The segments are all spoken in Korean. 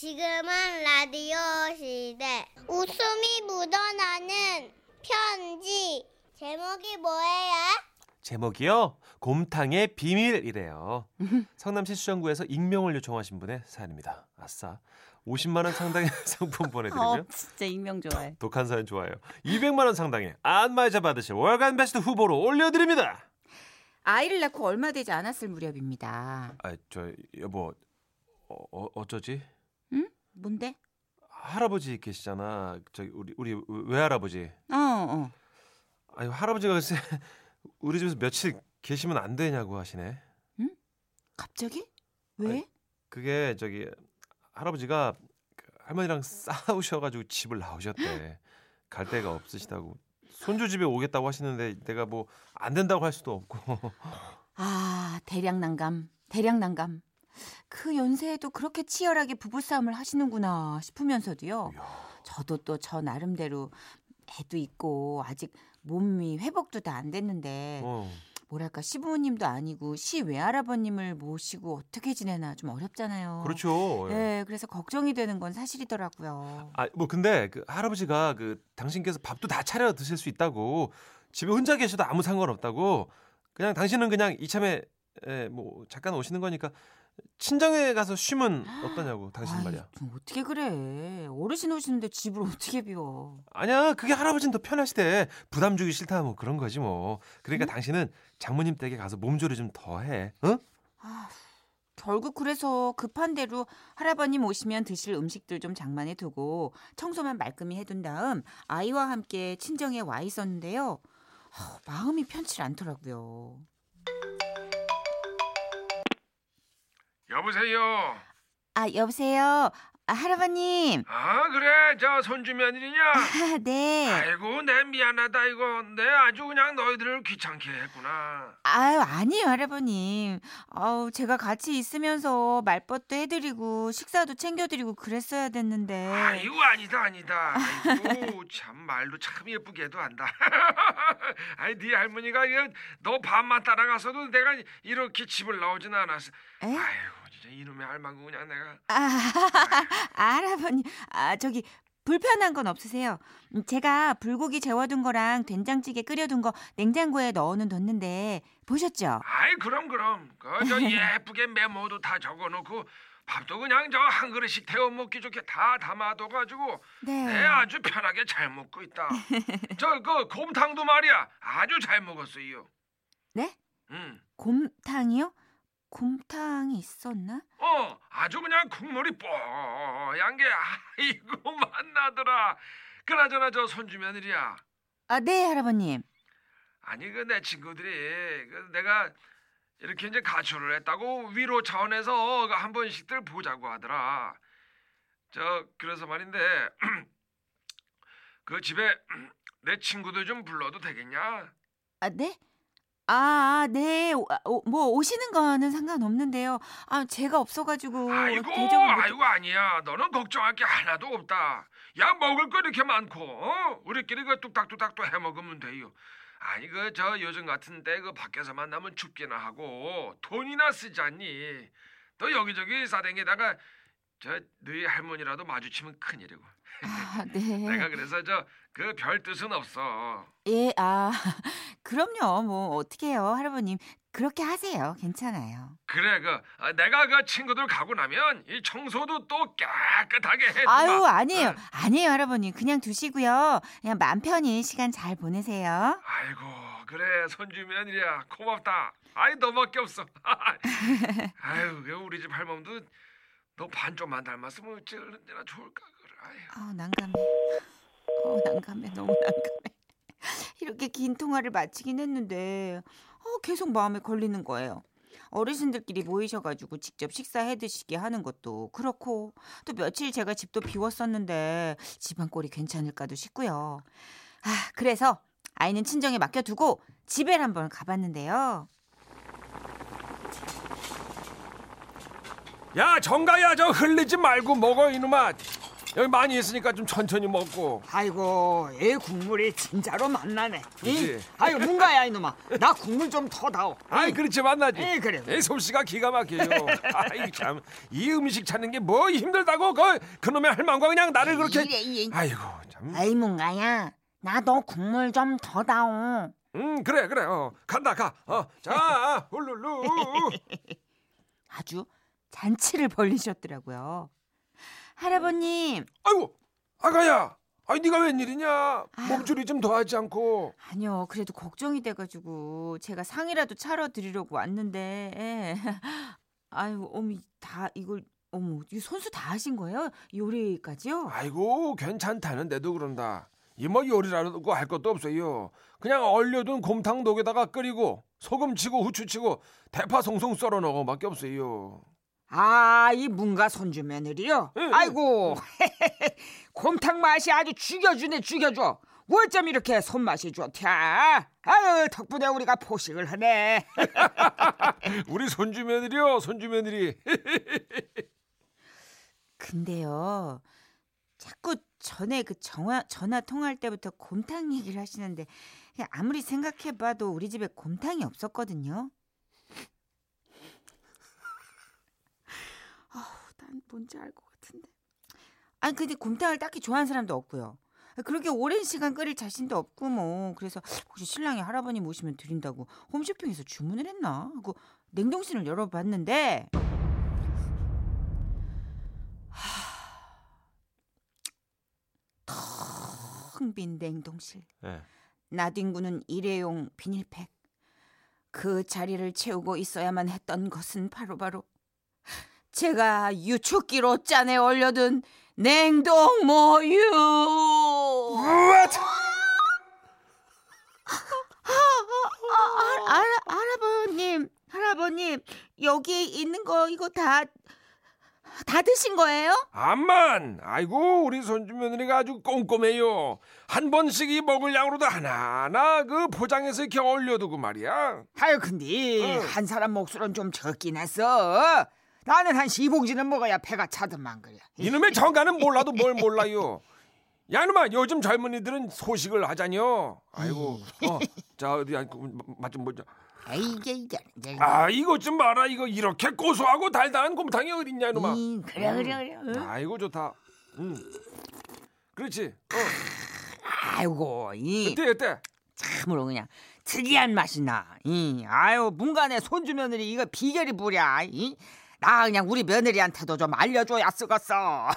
지금은 라디오 시대. 웃음이 묻어나는 편지. 제목이 뭐예요? 제목이요? 곰탕의 비밀이래요. 성남시 수정구에서 익명을 요청하신 분의 사연입니다. 아싸. 50만 원 상당의 상품 보내드리고요. 진짜 익명 좋아해. 독한 사연 좋아요. 200만 원 상당의 안마의자 받으실 월간 베스트 후보로 올려드립니다. 아이를 낳고 얼마 되지 않았을 무렵입니다. 아, 저 여보 어쩌지? 응? 뭔데? 할아버지 계시잖아. 저기 우리 외할아버지. 어. 아니 할아버지가 글쎄 우리 집에서 며칠 계시면 안 되냐고 하시네. 응? 갑자기? 왜? 아니, 그게 저기 할아버지가 할머니랑 싸우셔가지고 집을 나오셨대. 갈 데가 없으시다고. 손주 집에 오겠다고 하시는데 내가 뭐 안 된다고 할 수도 없고. 아, 대량 난감. 그 연세에도 그렇게 치열하게 부부싸움을 하시는구나 싶으면서도요. 이야. 저도 또 저 나름대로 애도 있고 아직 몸이 회복도 다 안 됐는데 뭐랄까 시부모님도 아니고 시외할아버님을 모시고 어떻게 지내나 좀 어렵잖아요. 그렇죠. 예, 네, 그래서 걱정이 되는 건 사실이더라고요. 아, 뭐 근데 그 할아버지가 그 당신께서 밥도 다 차려 드실 수 있다고 집에 혼자 계셔도 아무 상관없다고 그냥 당신은 그냥 이참에 뭐 잠깐 오시는 거니까 친정에 가서 쉬면 어떠냐고 당신 아이, 말이야. 어떻게 그래. 어르신 오시는데 집을 어떻게 비워. 아니야. 그게 할아버지는 더 편하시대. 부담 주기 싫다 뭐 그런 거지 뭐. 그러니까 당신은 장모님 댁에 가서 몸조리 좀 더 해. 응? 아, 결국 그래서 급한 대로 할아버님 오시면 드실 음식들 좀 장만해 두고 청소만 말끔히 해둔 다음 아이와 함께 친정에 와 있었는데요. 마음이 편치 않더라고요. 여보세요. 아, 여보세요. 아, 할아버님. 아, 그래. 저 손주 며느리냐? 아, 네. 아이고, 내 미안하다 이거. 내 아주 그냥 너희들을 귀찮게 했구나. 아유, 아니요, 할아버님. 아우, 제가 같이 있으면서 말벗도 해드리고 식사도 챙겨드리고 그랬어야 됐는데. 아이고, 아니다. 아이고, 참 말도 참 예쁘게도 한다. 아니, 네 할머니가 너 밤만 따라가서도 내가 이렇게 집을 나오진 않았어. 에? 아이고. 이놈의 할망구 그냥 내가. 할아버님, 저기 불편한 건 없으세요? 제가 불고기 재워둔 거랑 된장찌개 끓여둔 거 냉장고에 넣어놓는데 보셨죠? 아이 그럼. 저 예쁘게 메모도 다 적어놓고 밥도 그냥 저 한 그릇씩 데워 먹기 좋게 다 담아둬가지고 네. 내 아주 편하게 잘 먹고 있다. 저 그 곰탕도 말이야 아주 잘 먹었어요. 네? 곰탕이요? 곰탕이 있었나? 아주 그냥 국물이 뽀얀 게 아이고 맛나더라. 그나저나 저 손주 며느리야. 아, 네 할아버님. 아니 그 내 친구들이 내가 이렇게 이제 가출을 했다고 위로 차원에서 한 번씩들 보자고 하더라. 저 그래서 말인데 그 집에 내 친구들 좀 불러도 되겠냐? 아, 네? 아, 네. 뭐 오시는 거는 상관없는데요. 아, 제가 없어가지고. 아이고, 아니야. 너는 걱정할 게 하나도 없다. 야, 먹을 거 이렇게 많고, 우리끼리 그 뚝딱뚝딱 또 해 먹으면 돼요. 아니, 그 저 요즘 같은 때 그 밖에서 만나면 춥기나 하고 돈이나 쓰잖니. 너 여기저기 싸댕기다가 저 너희 할머니라도 마주치면 큰일이고. 아, 네. 내가 그래서 저 그 별 뜻은 없어. 예, 아. 그럼요. 뭐 어떻게 해요, 할아버님. 그렇게 하세요. 괜찮아요. 그래. 내가 그 친구들 가고 나면 이 청소도 또 깨끗하게 해. 아유, 아니에요. 아니에요, 할아버님. 그냥 두시고요. 그냥 마음 편히 시간 잘 보내세요. 아이고, 그래. 손주 며느리야. 고맙다. 아이, 너밖에 없어. 아유, 우리 집 할멈도 너 반쪽만 닮았으면 어찌나 좋을까. 아우 난감해. 너무 난감해. 이렇게 긴 통화를 마치긴 했는데 계속 마음에 걸리는 거예요. 어르신들끼리 모이셔가지고 직접 식사해 드시게 하는 것도 그렇고 또 며칠 제가 집도 비웠었는데 집안 꼴이 괜찮을까도 싶고요. 아, 그래서 아이는 친정에 맡겨두고 집에 한번 가봤는데요. 야 정가야, 저 흘리지 말고 먹어 이놈아. 여기 많이 있으니까 좀 천천히 먹고. 아이고, 애 국물이 진짜로 맛나네. 그렇지. 아유, 뭔가야 이놈아. 나 국물 좀 터다오. 아이, 그렇지, 맛나지. 에이, 그래. 애 솜씨가 기가 막혀요. 아이, 참. 이 음식 찾는 게 뭐 힘들다고. 그놈의 할망과 그냥 나를 그렇게. 아이고, 참. 아이, 뭔가야. 나도 국물 좀 더다오. 그래. 간다, 가. 자, 훌룰루. 아주 잔치를 벌리셨더라고요. 할아버님. 아이고, 아가야. 아니, 네가 웬일이냐. 몸조리 좀 더 하지 않고. 아니요, 그래도 걱정이 돼가지고 제가 상이라도 차려드리려고 왔는데. 에. 아이고, 어미 다 이걸. 어머, 이 손수 다 하신 거예요? 요리까지요? 아이고, 괜찮다는데도 그런다. 이 뭐 요리라고 할 것도 없어요. 그냥 얼려둔 곰탕 독에다가 끓이고 소금 치고 후추 치고 대파 송송 썰어 넣은 것밖에 없어요. 아, 이 문가 손주 며느리요? 응, 아이고, 응. 곰탕 맛이 아주 죽여주네, 죽여줘. 어쩜 이렇게 손맛이 좋다. 아유, 덕분에 우리가 포식을 하네. 우리 손주 며느리요, 손주 며느리. 근데요, 자꾸 전에 그 전화 통화할 때부터 곰탕 얘기를 하시는데 아무리 생각해봐도 우리 집에 곰탕이 없었거든요. 난 뭔지 알 것 같은데. 아니, 근데 곰탕을 딱히 좋아하는 사람도 없고요. 그렇게 오랜 시간 끓일 자신도 없고 뭐. 그래서 혹시 신랑이 할아버님 오시면 드린다고 홈쇼핑에서 주문을 했나 하고 냉동실을 열어봤는데, 텅 빈 냉동실. 네. 나뒹구는 일회용 비닐팩. 그 자리를 채우고 있어야만 했던 것은 바로바로 제가 유축기로 짠에 올려둔 냉동 모유. 할아버님, 여기 있는 거 이거 다 드신 거예요? 암만. 아이고, 우리 손주 며느리가 아주 꼼꼼해요. 한 번씩 이 먹을 양으로도 하나하나 그 포장해서 이렇게 올려두고 말이야. 아유, 근데 한 사람 몫으론 좀 적긴 했어. 나는 한 15봉지는 먹어야 배가 차든만 그래. 이놈의 정가는 몰라도 뭘 몰라요. 야, 이놈아, 요즘 젊은이들은 소식을 하자뇨. 아이고, 자, 어디 맛 좀 보자. 아, 이거 좀 봐라. 이거 이렇게 고소하고 달달한 곰탕이 어딨냐, 이놈아. 그래. 아이고, 좋다. 그렇지. 아이고, 어때. 참으로 그냥 특이한 맛이 나. 아유, 문간에 손주 며느리 이거 비결이 뭐랴. 나 그냥 우리 며느리한테도 좀 알려줘야 쓰겄어.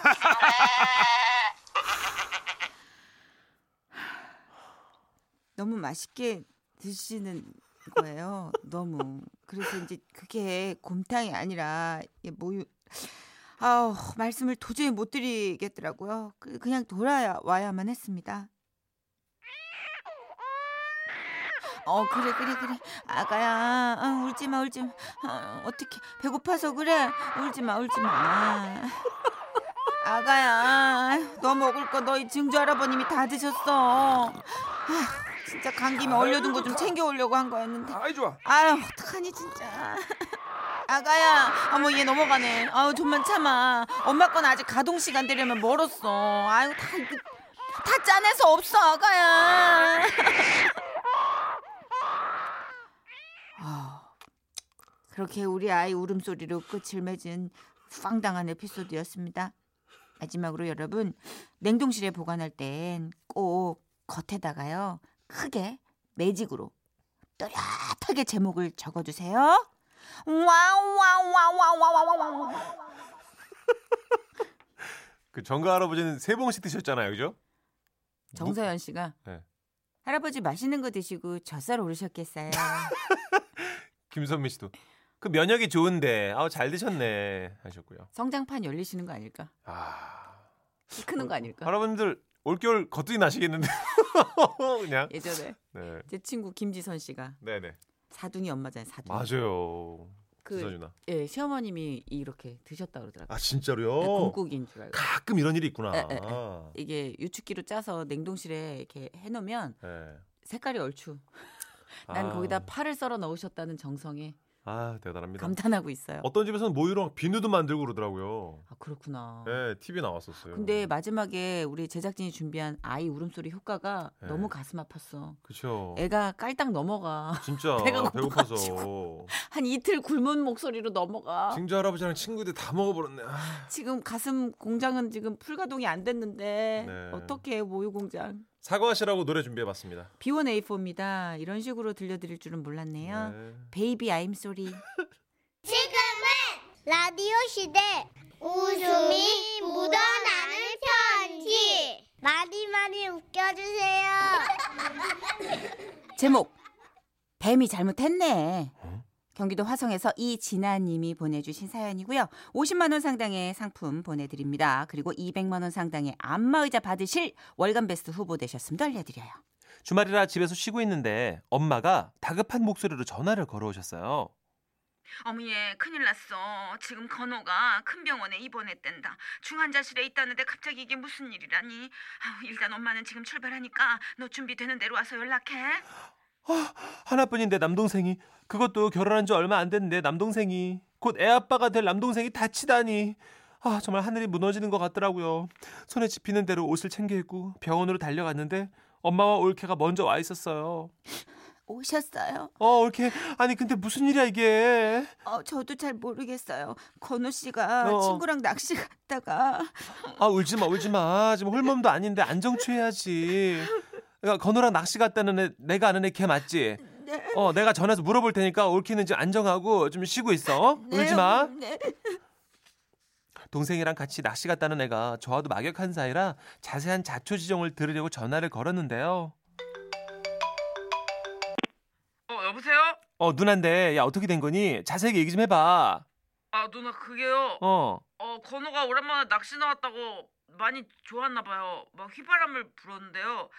너무 맛있게 드시는 거예요. 너무. 그래서 이제 그게 곰탕이 아니라 모유. 아우, 말씀을 도저히 못 드리겠더라고요. 그냥 돌아와야만 했습니다. 그래. 아가야, 울지마. 어떻게 배고파서 그래. 울지마. 아가야, 너 먹을 거 너희 증조 할아버님이 다 드셨어. 진짜 간 김에 얼려둔 거 좀 챙겨 오려고 한 거였는데. 아이, 좋아. 아유, 어떡하니 진짜. 아가야, 얘 넘어가네. 아우, 좀만 참아. 엄마 건 아직 가동 시간 되려면 멀었어. 아유, 다 짜내서 없어, 아가야. 그렇게 우리 아이 울음소리로 끝을 맺은 황당한 에피소드였습니다. 마지막으로 여러분, 냉동실에 보관할 땐 꼭 겉에다가요, 크게 매직으로 또렷하게 제목을 적어주세요. 와우. 그 정가 할아버지는 3봉씩 드셨잖아요, 그죠? 정서연 씨가. 네. 할아버지 맛있는 거 드시고 젖살 오르셨겠어요. 김선미 씨도. 그 면역이 좋은데, 아우, 잘 드셨네 하셨고요. 성장판 열리시는 거 아닐까? 키 크는 거 아닐까? 여러분들 올겨울 거뜬히 나시겠는데. 그냥 예전에 제 친구 김지선 씨가 사둥이 엄마잖아요. 사둥이. 맞아요. 지선이나. 예, 시어머님이 이렇게 드셨다 그러더라고요. 아, 진짜로요? 곰국인 줄 알고. 가끔 이런 일이 있구나. 이게 유축기로 짜서 냉동실에 이렇게 해놓으면 색깔이 얼추. 난 거기다 파를 썰어 넣으셨다는 정성에. 아, 대단합니다. 감탄하고 있어요. 어떤 집에서는 모유랑 비누도 만들고 그러더라고요. 아, 그렇구나. 네, TV 나왔었어요. 근데 마지막에 우리 제작진이 준비한 아이 울음소리 효과가 네. 너무 가슴 아팠어. 그렇죠. 애가 깔딱 넘어가. 진짜 배가 배고파서 한 이틀 굶은 목소리로 넘어가. 증조 할아버지랑 친구들 다 먹어버렸네. 아. 지금 가슴 공장은 지금 풀가동이 안 됐는데 네. 어떻게 모유 공장? 사과하시라고 노래 준비해봤습니다. B1A4입니다. 이런 식으로 들려드릴 줄은 몰랐네요. 네. Baby I'm sorry. 지금은 라디오 시대 웃음이 묻어나는 편지. 많이 많이 웃겨주세요. 제목 뱀이 잘못했네. 어? 경기도 화성에서 이진아님이 보내주신 사연이고요. 50만원 상당의 상품 보내드립니다. 그리고 200만원 상당의 안마의자 받으실 월간베스트 후보 되셨음도 알려드려요. 주말이라 집에서 쉬고 있는데 엄마가 다급한 목소리로 전화를 걸어오셨어요. 어머니, 큰일 났어. 지금 건호가 큰 병원에 입원했댄다. 중환자실에 있다는데 갑자기 이게 무슨 일이라니. 아우, 일단 엄마는 지금 출발하니까 너 준비되는 대로 와서 연락해. 하나뿐인데 남동생이, 그것도 결혼한 지 얼마 안 됐는데 남동생이, 곧 애아빠가 될 남동생이 다치다니. 아, 정말 하늘이 무너지는 것 같더라고요. 손에 집히는 대로 옷을 챙겨 입고 병원으로 달려갔는데 엄마와 올케가 먼저 와 있었어요. 오셨어요? 올케. 아니 근데 무슨 일이야 이게? 저도 잘 모르겠어요. 건우 씨가 친구랑 낚시 갔다가. 아, 울지마 울지마. 지금 홀몸도 아닌데 안정 취해야지. 그러니까 건우랑 낚시 갔다는 애, 내가 아는 애 걔 맞지? 네. 내가 전화해서 물어볼 테니까 올케는 지금 안정하고 좀 쉬고 있어. 네. 울지 마. 네. 동생이랑 같이 낚시 갔다는 애가 저와도 막역한 사이라 자세한 자초지종을 들으려고 전화를 걸었는데요. 여보세요? 누난데, 야 어떻게 된 거니? 자세하게 얘기 좀 해봐. 아, 누나 그게요. 건우가 오랜만에 낚시 나왔다고 많이 좋았나 봐요. 막 휘바람을 불었는데요.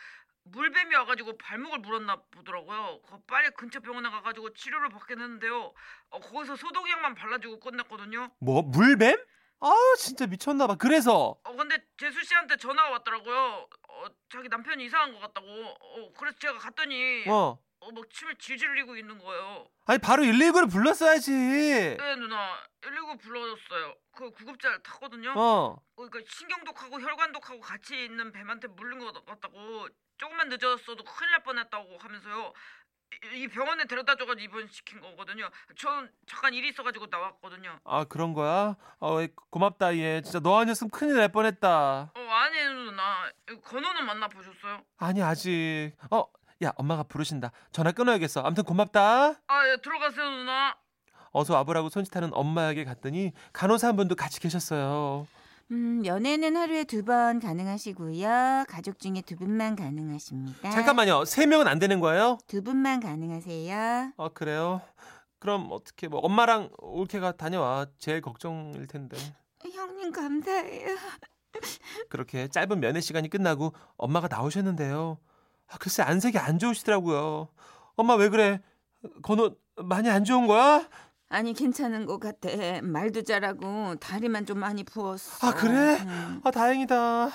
물뱀이 와가지고 발목을 물었나 보더라고요. 빨리 근처 병원에 가가지고 치료를 받긴 했는데요. 거기서 소독약만 발라주고 끝냈거든요. 뭐? 물뱀? 아, 진짜 미쳤나 봐. 그래서? 근데 재수 씨한테 전화가 왔더라고요. 자기 남편이 이상한 것 같다고. 그래서 제가 갔더니 막 침을 질질 흘리고 있는 거예요. 아니 바로 119를 불렀어야지. 네, 누나 119 불러줬어요. 그 구급차를 탔거든요. 그러니까 신경독하고 혈관독하고 같이 있는 뱀한테 물린 것 같다고, 조금만 늦었어도 큰일 날 뻔했다고 하면서요. 이 병원에 데려다줘가지고 입원시킨 거거든요. 전 잠깐 일이 있어가지고 나왔거든요. 아, 그런 거야? 고맙다 얘. 진짜 너 아니었으면 큰일 날 뻔했다. 아니 누나, 건호는 만나보셨어요? 아니 아직. 야, 엄마가 부르신다. 전화 끊어야겠어. 아무튼 고맙다. 아, 예, 들어가세요 누나. 어서 와보라고 손짓하는 엄마에게 갔더니 간호사 한 분도 같이 계셨어요. 연애는 하루에 2번 가능하시고요. 가족 중에 2분만 가능하십니다. 잠깐만요. 3명은 안 되는 거예요? 2분만 가능하세요. 그래요? 그럼 어떻게, 엄마랑 올케가 다녀와. 제일 걱정일 텐데. 형님 감사해요. 그렇게 짧은 면회 시간이 끝나고 엄마가 나오셨는데요. 글쎄 안색이 안 좋으시더라고요. 엄마 왜 그래? 건호 많이 안 좋은 거야? 아니 괜찮은 것 같아. 말도 잘하고 다리만 좀 많이 부었어. 아, 그래? 아, 다행이다.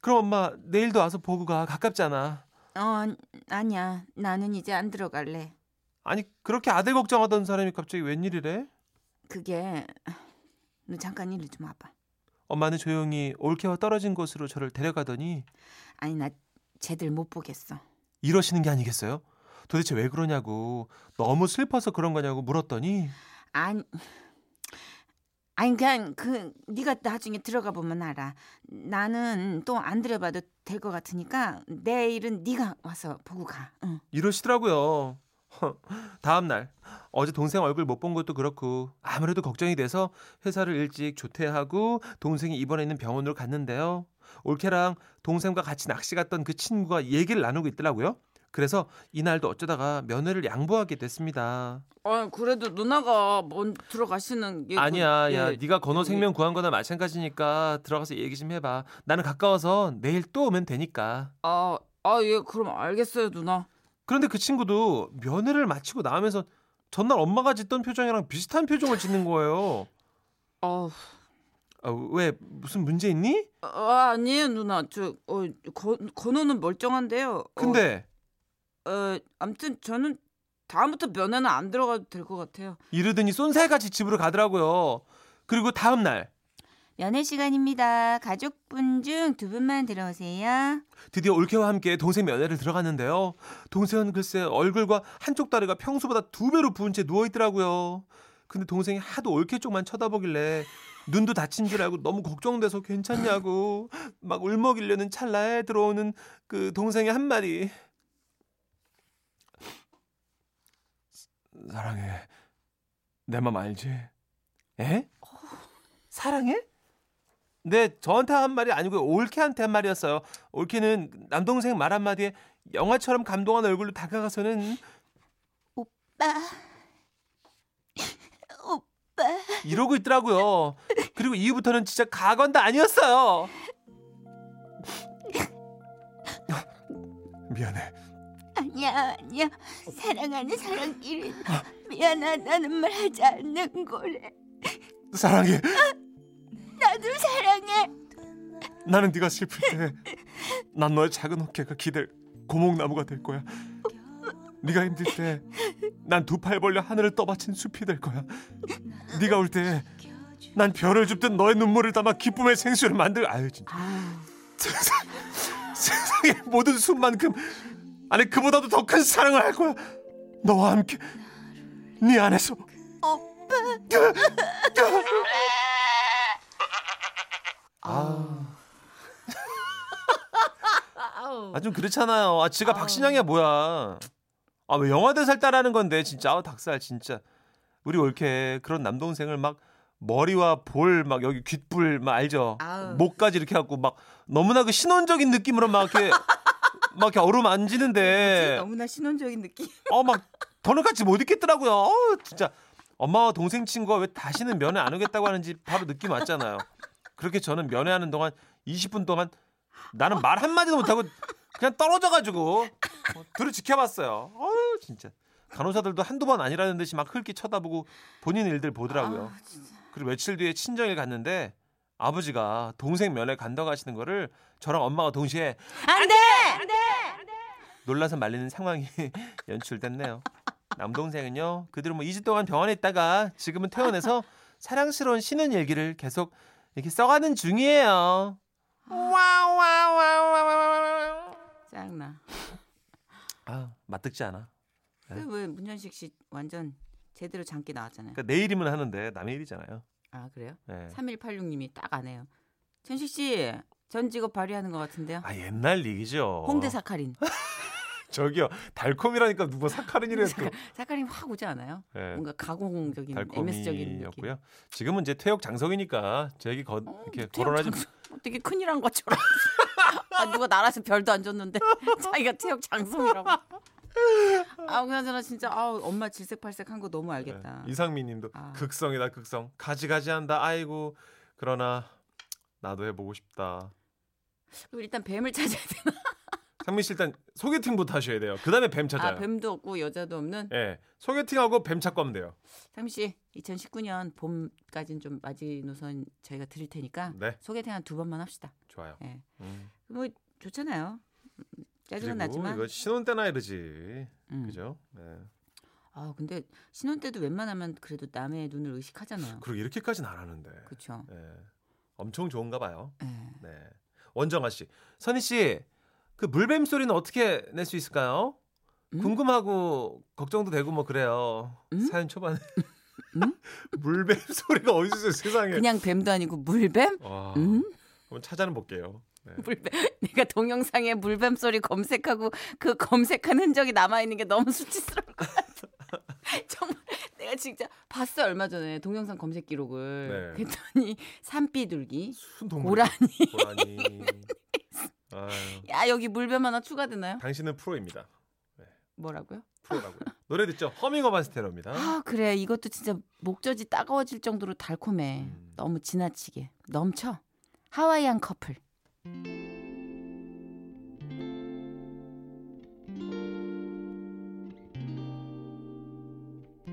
그럼 엄마 내일도 와서 보고 가. 가깝잖아. 아니야. 나는 이제 안 들어갈래. 아니 그렇게 아들 걱정하던 사람이 갑자기 웬일이래? 그게, 너 잠깐 일로 좀 와봐. 엄마는 조용히 올케와 떨어진 곳으로 저를 데려가더니, 아니 나 쟤들 못 보겠어. 이러시는 게 아니겠어요? 도대체 왜 그러냐고, 너무 슬퍼서 그런 거냐고 물었더니, 아니 그냥 네가 나중에 들어가 보면 알아. 나는 또 안 들여봐도 될 것 같으니까 내일은 네가 와서 보고 가. 응. 이러시더라고요. 다음 날 어제 동생 얼굴 못 본 것도 그렇고 아무래도 걱정이 돼서 회사를 일찍 조퇴하고 동생이 입원해 있는 병원으로 갔는데요. 올케랑 동생과 같이 낚시 갔던 그 친구가 얘기를 나누고 있더라고요. 그래서 이날도 어쩌다가 면회를 양보하게 됐습니다. 그래도 누나가 먼저 들어가시는 게 아니야. 야, 네가 건호 생명 구한 거나 마찬가지니까 들어가서 얘기 좀 해봐. 나는 가까워서 내일 또 오면 되니까. 예, 그럼 알겠어요 누나. 그런데 그 친구도 면회를 마치고 나오면서 전날 엄마가 짓던 표정이랑 비슷한 표정을 짓는 거예요. 왜 무슨 문제 있니? 아니에요 누나. 저 건호는 멀쩡한데요. 근데 아무튼 저는 다음부터 면회는 안 들어가도 될 것 같아요. 이러더니 쏜살같이 집으로 가더라고요. 그리고 다음 날. 면회 시간입니다. 가족분 중 두 분만 들어오세요. 드디어 올케와 함께 동생 면회를 들어갔는데요. 동생은 글쎄 얼굴과 한쪽 다리가 평소보다 2배로 부은 채 누워있더라고요. 근데 동생이 하도 올케 쪽만 쳐다보길래 눈도 다친 줄 알고 너무 걱정돼서 괜찮냐고 막 울먹이려는 찰나에 들어오는 그 동생의 한마디. 사랑해. 내 맘 알지? 에? 사랑해? 네, 저한테 한 말이 아니고요. 올케한테 한 말이었어요. 올케는 남동생 말 한마디에 영화처럼 감동한 얼굴로 다가가서는 오빠, 오빠 이러고 있더라고요. 그리고 이후부터는 진짜 가건다 아니었어요. 미안해. 아니야. 사랑하는 사람끼리 미안하다는 말 하지 않는 거래. 사랑해. 나도 사랑해. 나는 네가 슬플 때 난 너의 작은 어깨가 기댈 고목나무가 될 거야. 네가 힘들 때 난 두 팔 벌려 하늘을 떠받친 숲이 될 거야. 네가 울 때 난 별을 줍듯 너의 눈물을 담아 기쁨의 생수를 만들. 아유 진짜. 세상의 모든 숨만큼, 아니 그보다도 더 큰 사랑을 할 거야. 너와 함께 네 안에서. 오빠. 좀 그렇잖아요. 아 지가 박신양이야 뭐야. 아 왜 영화대살 따라하는 건데 진짜. 아우 닭살 진짜. 우리 올케 그런 남동생을 막 머리와 볼 막 여기 귓불 막 알죠. 아우. 목까지 이렇게 갖고 막 너무나 그 신혼적인 느낌으로 막 이렇게 막 이렇게 어루만지는데 너무나 신혼적인 느낌. 막 더는 같이 못 있겠더라고요. 진짜 엄마와 동생 친구가 왜 다시는 면회 안 오겠다고 하는지 바로 느낌 왔잖아요. 그렇게 저는 면회하는 동안 20분 동안 나는 말 한마디도 못하고 그냥 떨어져가지고 둘을 지켜봤어요. 진짜 간호사들도 한두 번 아니라는 듯이 막 흘끼 쳐다보고 본인 일들 보더라고요. 그리고 며칠 뒤에 친정에 갔는데 아버지가 동생 면회 간다고 하시는 거를 저랑 엄마가 동시에 안 돼! 놀라서 말리는 상황이 연출됐네요. 남동생은요 그대로 2주 동안 병원에 있다가 지금은 퇴원해서 사랑스러운 신혼 일기를 계속 이렇게 써가는 중이에요. 와와와와와. 짱나. 아 맞듣지 않아. 네? 왜 문현식 씨 완전 제대로 장기 나왔잖아요. 그러니까 내일이면 하는데 남의 일이잖아요. 아 그래요? 네. 3186님이 딱 안 해요. 천식 씨 전 직업 발휘하는 것 같은데요. 아 옛날 얘기죠. 홍대 사카린. 저기요 달콤이라니까 누가 사카린이래요. 사카린 확 오지 않아요? 네. 뭔가 가공적인 MS적인 느낌이었고요. 지금은 이제 퇴역 장성이니까 제 얘기 이렇게 거론하지. 되게 큰일 한 것처럼. 아, 누가 나라에서 별도 안 줬는데 자기가 퇴역 장성이라고. 아 그나저나 진짜 엄마 질색팔색한 거 너무 알겠다. 네. 이상민님도 극성이다 극성. 가지가지한다. 아이고 그러나 나도 해보고 싶다. 그럼 일단 뱀을 찾아야 되나? 상민 씨 일단 소개팅부터 하셔야 돼요. 그 다음에 뱀 찾아요. 아 뱀도 없고 여자도 없는? 네. 소개팅하고 뱀 찾고 하면 돼요. 상민 씨 2019년 봄까지는 좀 마지노선 저희가 드릴 테니까 네. 소개팅 한 2번만 합시다. 좋아요. 네. 뭐 좋잖아요. 짜증은 나지만. 이거 신혼 때나 이러지. 그죠? 네. 아 근데 신혼 때도 웬만하면 그래도 남의 눈을 의식하잖아요. 그리고 이렇게까지는 안 하는데. 그렇죠. 네. 엄청 좋은가 봐요. 네. 원정아 씨. 선희 씨. 그 물뱀 소리는 어떻게 낼 수 있을까요? 궁금하고 걱정도 되고 뭐 그래요. 사연 초반에 물뱀 소리가 어디서 있어요, 세상에. 그냥 뱀도 아니고 물뱀? 한번 찾아는 볼게요. 네. 물뱀. 내가 동영상에 물뱀 소리 검색하고 그 검색한 흔적이 남아있는 게 너무 수치스러울 것 같아. 정말 내가 진짜 봤어 얼마 전에 동영상 검색 기록을. 네. 그랬더니 산비둘기, 고라니. 아유. 야 여기 물뱀 하나 추가되나요? 당신은 프로입니다. 네. 뭐라고요? 프로라고요. 노래 듣죠? 허밍어 바스테로입니다. 아 그래 이것도 진짜 목젖이 따가워질 정도로 달콤해. 너무 지나치게 넘쳐. 하와이안 커플.